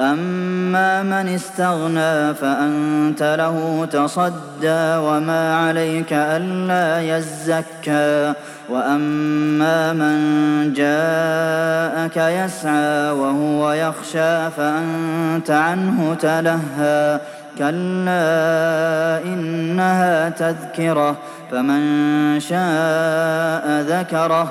أما من استغنى فأنت له تصدى وما عليك ألا يزكى وأما من جاءك يسعى وهو يخشى فأنت عنه تلهى كلا إنها تذكرة فمن شاء ذكره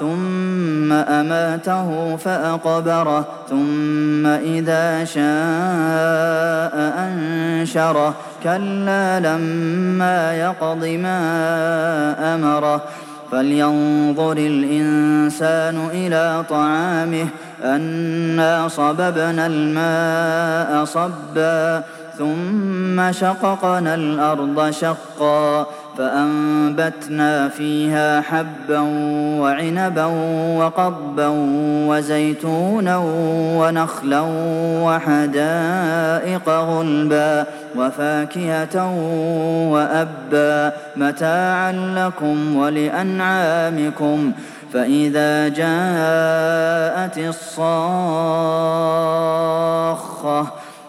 ثم أماته فأقبره ثم إذا شاء أنشره كلا لما يقض ما أمره فلينظر الإنسان إلى طعامه أنا صببنا الماء صبا ثم شققنا الأرض شقا فأنبتنا فيها حبا وعنبا وقضبا وزيتونا ونخلا وحدائق غلبا وفاكهة وأبا متاعا لكم ولأنعامكم فإذا جاءت الصاخة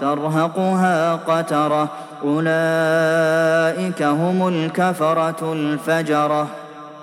ترهقها قترة أولئك هم الكفرة الفجرة.